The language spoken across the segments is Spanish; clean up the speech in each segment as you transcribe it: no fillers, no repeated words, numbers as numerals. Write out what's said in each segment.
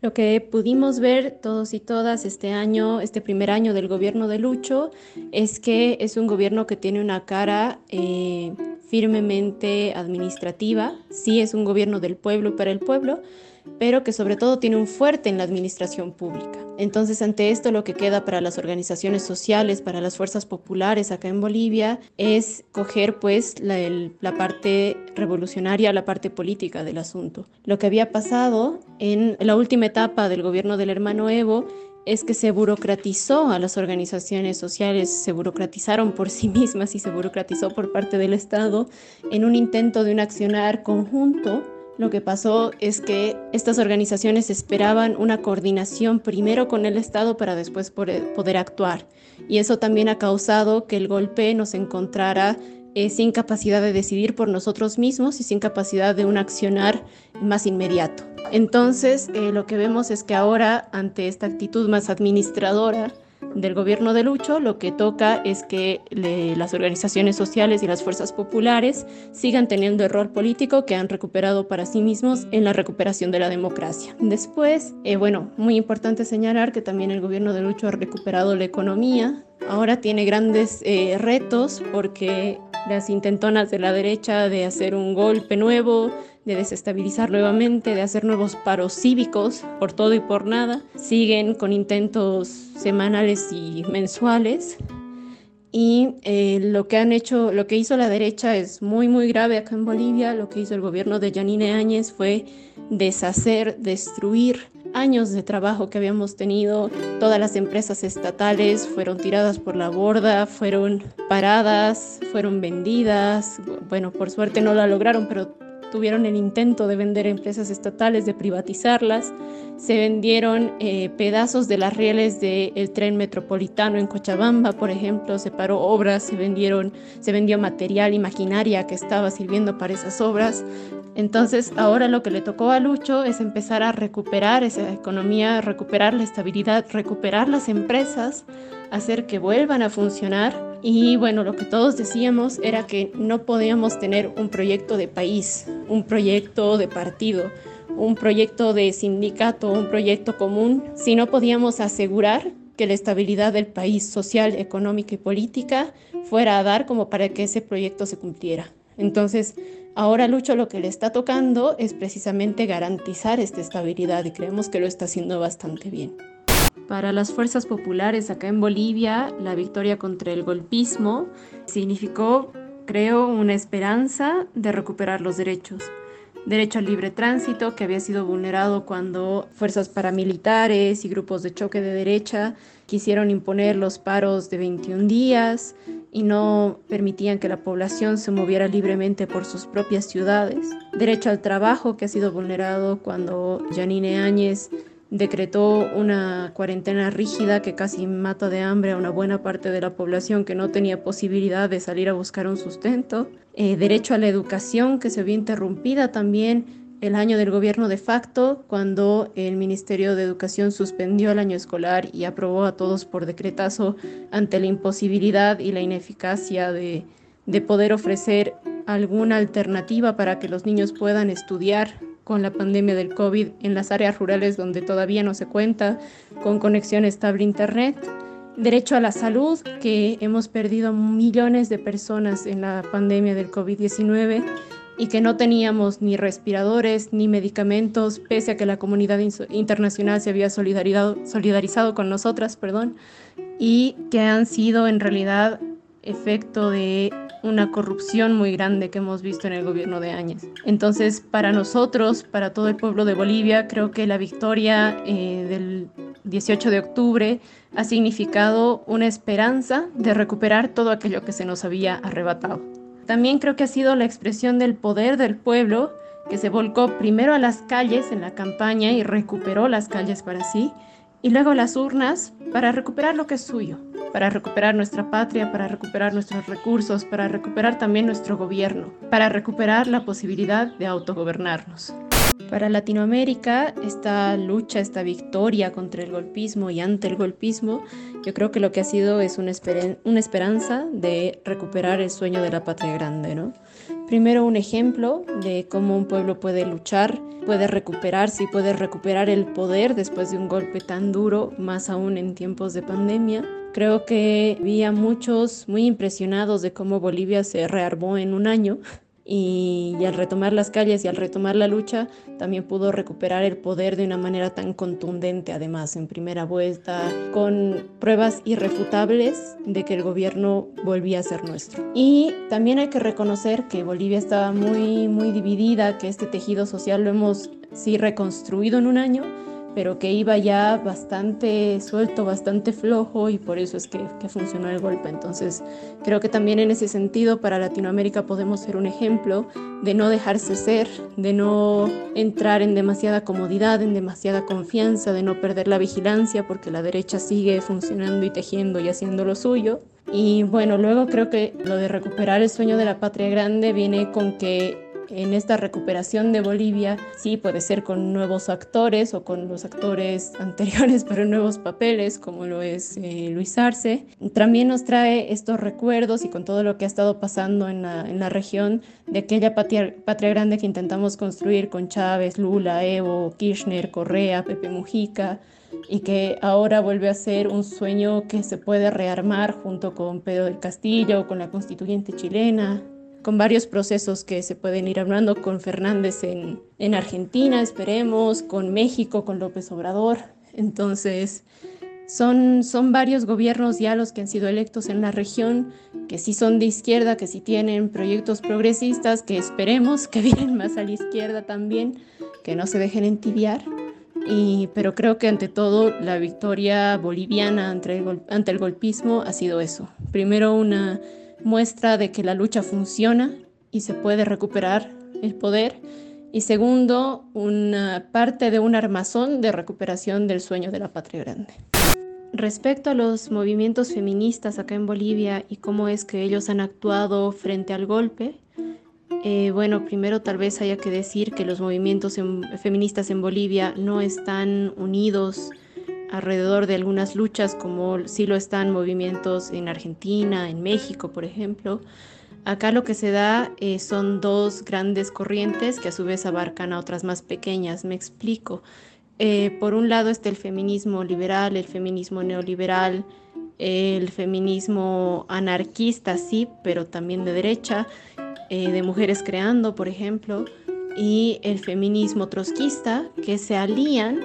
Lo que pudimos ver todos y todas este año, este primer año del gobierno de Lucho, es que es un gobierno que tiene una cara firmemente administrativa. Sí, es un gobierno del pueblo y para el pueblo, pero que sobre todo tiene un fuerte en la administración pública. Entonces, ante esto, lo que queda para las organizaciones sociales, para las fuerzas populares acá en Bolivia, es coger pues la parte revolucionaria, la parte política del asunto. Lo que había pasado en la última etapa del gobierno del hermano Evo es que se burocratizó a las organizaciones sociales, se burocratizaron por sí mismas y se burocratizó por parte del Estado en un intento de un accionar conjunto. Lo que pasó es que estas organizaciones esperaban una coordinación primero con el Estado para después poder actuar. Y eso también ha causado que el golpe nos encontrara sin capacidad de decidir por nosotros mismos y sin capacidad de un accionar más inmediato. Entonces, lo que vemos es que ahora, ante esta actitud más administradora del gobierno de Lucho, lo que toca es que las organizaciones sociales y las fuerzas populares sigan teniendo el rol político que han recuperado para sí mismos en la recuperación de la democracia. Después, muy importante señalar que también el gobierno de Lucho ha recuperado la economía. Ahora tiene grandes retos porque las intentonas de la derecha de hacer un golpe nuevo, de desestabilizar nuevamente, de hacer nuevos paros cívicos por todo y por nada, siguen con intentos semanales y mensuales. Y lo que hizo la derecha es muy, muy grave acá en Bolivia. Lo que hizo el gobierno de Jeanine Áñez fue deshacer, destruir años de trabajo que habíamos tenido. Todas las empresas estatales fueron tiradas por la borda, fueron paradas, fueron vendidas. Por suerte no la lograron, pero tuvieron el intento de vender empresas estatales, de privatizarlas. Se vendieron pedazos de las rieles del tren metropolitano en Cochabamba, por ejemplo. Se paró obras, se vendió material y maquinaria que estaba sirviendo para esas obras. Entonces, ahora lo que le tocó a Lucho es empezar a recuperar esa economía, recuperar la estabilidad, recuperar las empresas, hacer que vuelvan a funcionar. Y lo que todos decíamos era que no podíamos tener un proyecto de país, un proyecto de partido, un proyecto de sindicato, un proyecto común, si no podíamos asegurar que la estabilidad del país social, económica y política fuera a dar como para que ese proyecto se cumpliera. Entonces, ahora Lucho lo que le está tocando es precisamente garantizar esta estabilidad y creemos que lo está haciendo bastante bien. Para las fuerzas populares acá en Bolivia, la victoria contra el golpismo significó, creo, una esperanza de recuperar los derechos. Derecho al libre tránsito, que había sido vulnerado cuando fuerzas paramilitares y grupos de choque de derecha quisieron imponer los paros de 21 días y no permitían que la población se moviera libremente por sus propias ciudades. Derecho al trabajo, que ha sido vulnerado cuando Jeanine Áñez decretó una cuarentena rígida que casi mata de hambre a una buena parte de la población que no tenía posibilidad de salir a buscar un sustento. Derecho a la educación, que se vio interrumpida también el año del gobierno de facto, cuando el Ministerio de Educación suspendió el año escolar y aprobó a todos por decretazo ante la imposibilidad y la ineficacia de poder ofrecer alguna alternativa para que los niños puedan estudiar con la pandemia del COVID en las áreas rurales donde todavía no se cuenta con conexión estable a internet. Derecho a la salud, que hemos perdido millones de personas en la pandemia del COVID-19 y que no teníamos ni respiradores ni medicamentos, pese a que la comunidad internacional se había solidarizado con nosotras, y que han sido en realidad efecto de una corrupción muy grande que hemos visto en el gobierno de Áñez. Entonces, para nosotros, para todo el pueblo de Bolivia, creo que la victoria del 18 de octubre ha significado una esperanza de recuperar todo aquello que se nos había arrebatado. También creo que ha sido la expresión del poder del pueblo, que se volcó primero a las calles en la campaña y recuperó las calles para sí, y luego las urnas para recuperar lo que es suyo, para recuperar nuestra patria, para recuperar nuestros recursos, para recuperar también nuestro gobierno, para recuperar la posibilidad de autogobernarnos. Para Latinoamérica, esta lucha, esta victoria contra el golpismo y ante el golpismo, yo creo que lo que ha sido es una esperanza de recuperar el sueño de la patria grande, ¿no? Primero, un ejemplo de cómo un pueblo puede luchar, puede recuperarse y puede recuperar el poder después de un golpe tan duro, más aún en tiempos de pandemia. Creo que había muchos muy impresionados de cómo Bolivia se rearmó en un año y al retomar las calles y al retomar la lucha también pudo recuperar el poder de una manera tan contundente, además en primera vuelta, con pruebas irrefutables de que el gobierno volvía a ser nuestro. Y también hay que reconocer que Bolivia estaba muy dividida, que este tejido social lo hemos sí reconstruido en un año, pero que iba ya bastante suelto, bastante flojo, y por eso es que funcionó el golpe. Entonces, creo que también en ese sentido para Latinoamérica podemos ser un ejemplo de no dejarse ser, de no entrar en demasiada comodidad, en demasiada confianza, de no perder la vigilancia, porque la derecha sigue funcionando y tejiendo y haciendo lo suyo. Y bueno, luego creo que lo de recuperar el sueño de la patria grande viene con que en esta recuperación de Bolivia, sí puede ser con nuevos actores o con los actores anteriores, pero nuevos papeles, como lo es Luis Arce. También nos trae estos recuerdos y con todo lo que ha estado pasando en la región de aquella patria grande que intentamos construir con Chávez, Lula, Evo, Kirchner, Correa, Pepe Mujica, y que ahora vuelve a ser un sueño que se puede rearmar junto con Pedro del Castillo, con la constituyente chilena, con varios procesos que se pueden ir hablando, con Fernández en Argentina, esperemos, con México, con López Obrador. Entonces, son varios gobiernos ya los que han sido electos en la región, que sí son de izquierda, que sí tienen proyectos progresistas, que esperemos que vienen más a la izquierda también, que no se dejen entibiar. Pero creo que ante todo la victoria boliviana ante el golpismo ha sido eso. Primero, una muestra de que la lucha funciona y se puede recuperar el poder, y segundo, una parte de un armazón de recuperación del sueño de la patria grande. Respecto a los movimientos feministas acá en Bolivia y cómo es que ellos han actuado frente al golpe, bueno, primero tal vez haya que decir que los movimientos feministas en Bolivia no están unidos alrededor de algunas luchas, como sí lo están movimientos en Argentina, en México, por ejemplo. Acá lo que se da son dos grandes corrientes que a su vez abarcan a otras más pequeñas. Me explico. Por un lado está el feminismo liberal, el feminismo neoliberal, el feminismo anarquista, sí, pero también de derecha, de Mujeres Creando, por ejemplo, y el feminismo trotskista, que se alían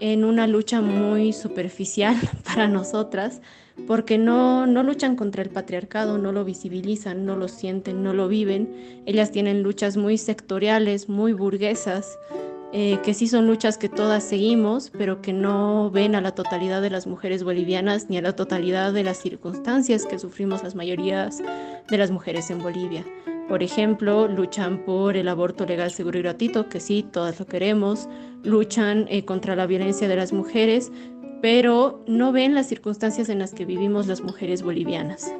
en una lucha muy superficial para nosotras, porque no luchan contra el patriarcado, no lo visibilizan, no lo sienten, no lo viven. Ellas tienen luchas muy sectoriales, muy burguesas, que sí son luchas que todas seguimos, pero que no ven a la totalidad de las mujeres bolivianas ni a la totalidad de las circunstancias que sufrimos las mayorías de las mujeres en Bolivia. Por ejemplo, luchan por el aborto legal, seguro y gratuito, que sí, todas lo queremos. Luchan contra la violencia de las mujeres, pero no ven las circunstancias en las que vivimos las mujeres bolivianas.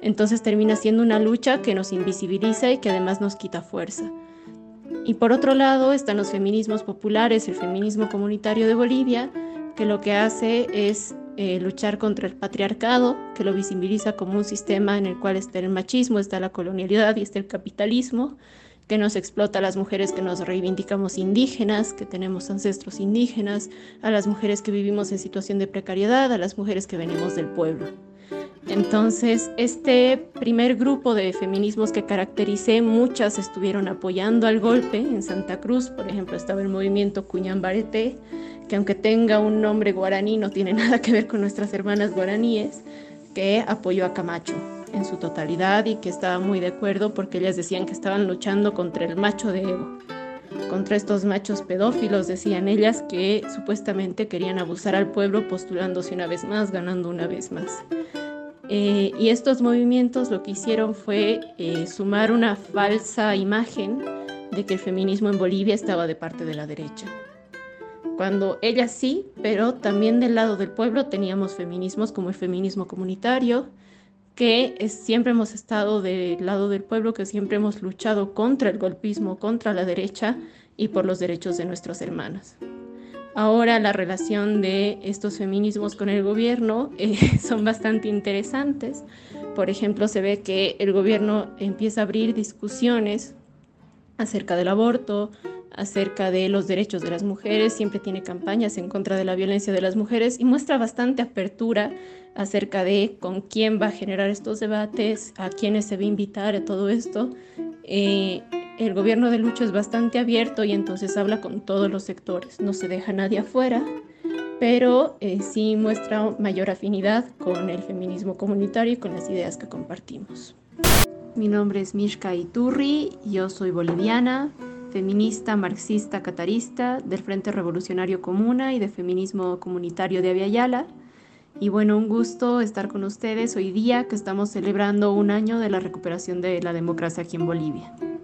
Entonces termina siendo una lucha que nos invisibiliza y que además nos quita fuerza. Y por otro lado están los feminismos populares, el feminismo comunitario de Bolivia, que lo que hace es luchar contra el patriarcado, que lo visibiliza como un sistema en el cual está el machismo, está la colonialidad y está el capitalismo, que nos explota a las mujeres que nos reivindicamos indígenas, que tenemos ancestros indígenas, a las mujeres que vivimos en situación de precariedad, a las mujeres que venimos del pueblo. Entonces, este primer grupo de feminismos que caractericé, muchas estuvieron apoyando al golpe. En Santa Cruz, por ejemplo, estaba el movimiento Cuyambarete, que aunque tenga un nombre guaraní, no tiene nada que ver con nuestras hermanas guaraníes, que apoyó a Camacho en su totalidad y que estaba muy de acuerdo, porque ellas decían que estaban luchando contra el macho de Evo, contra estos machos pedófilos, decían ellas, que supuestamente querían abusar al pueblo, postulándose una vez más, ganando una vez más. Y estos movimientos lo que hicieron fue sumar una falsa imagen de que el feminismo en Bolivia estaba de parte de la derecha, cuando ellas sí, pero también del lado del pueblo teníamos feminismos como el feminismo comunitario, que siempre hemos estado del lado del pueblo, que siempre hemos luchado contra el golpismo, contra la derecha y por los derechos de nuestras hermanas. Ahora la relación de estos feminismos con el gobierno son bastante interesantes. por ejemplo, se ve que el gobierno empieza a abrir discusiones acerca del aborto, acerca de los derechos de las mujeres, siempre tiene campañas en contra de la violencia de las mujeres y muestra bastante apertura acerca de con quién va a generar estos debates, a quiénes se va a invitar a todo esto. El gobierno de Lucho es bastante abierto y entonces habla con todos los sectores, no se deja nadie afuera, pero sí muestra mayor afinidad con el feminismo comunitario y con las ideas que compartimos. Mi nombre es Mishka Iturri, yo soy boliviana, feminista, marxista, catarista, del Frente Revolucionario Comuna y de Feminismo Comunitario de Abya Yala. Y bueno, un gusto estar con ustedes hoy día que estamos celebrando un año de la recuperación de la democracia aquí en Bolivia.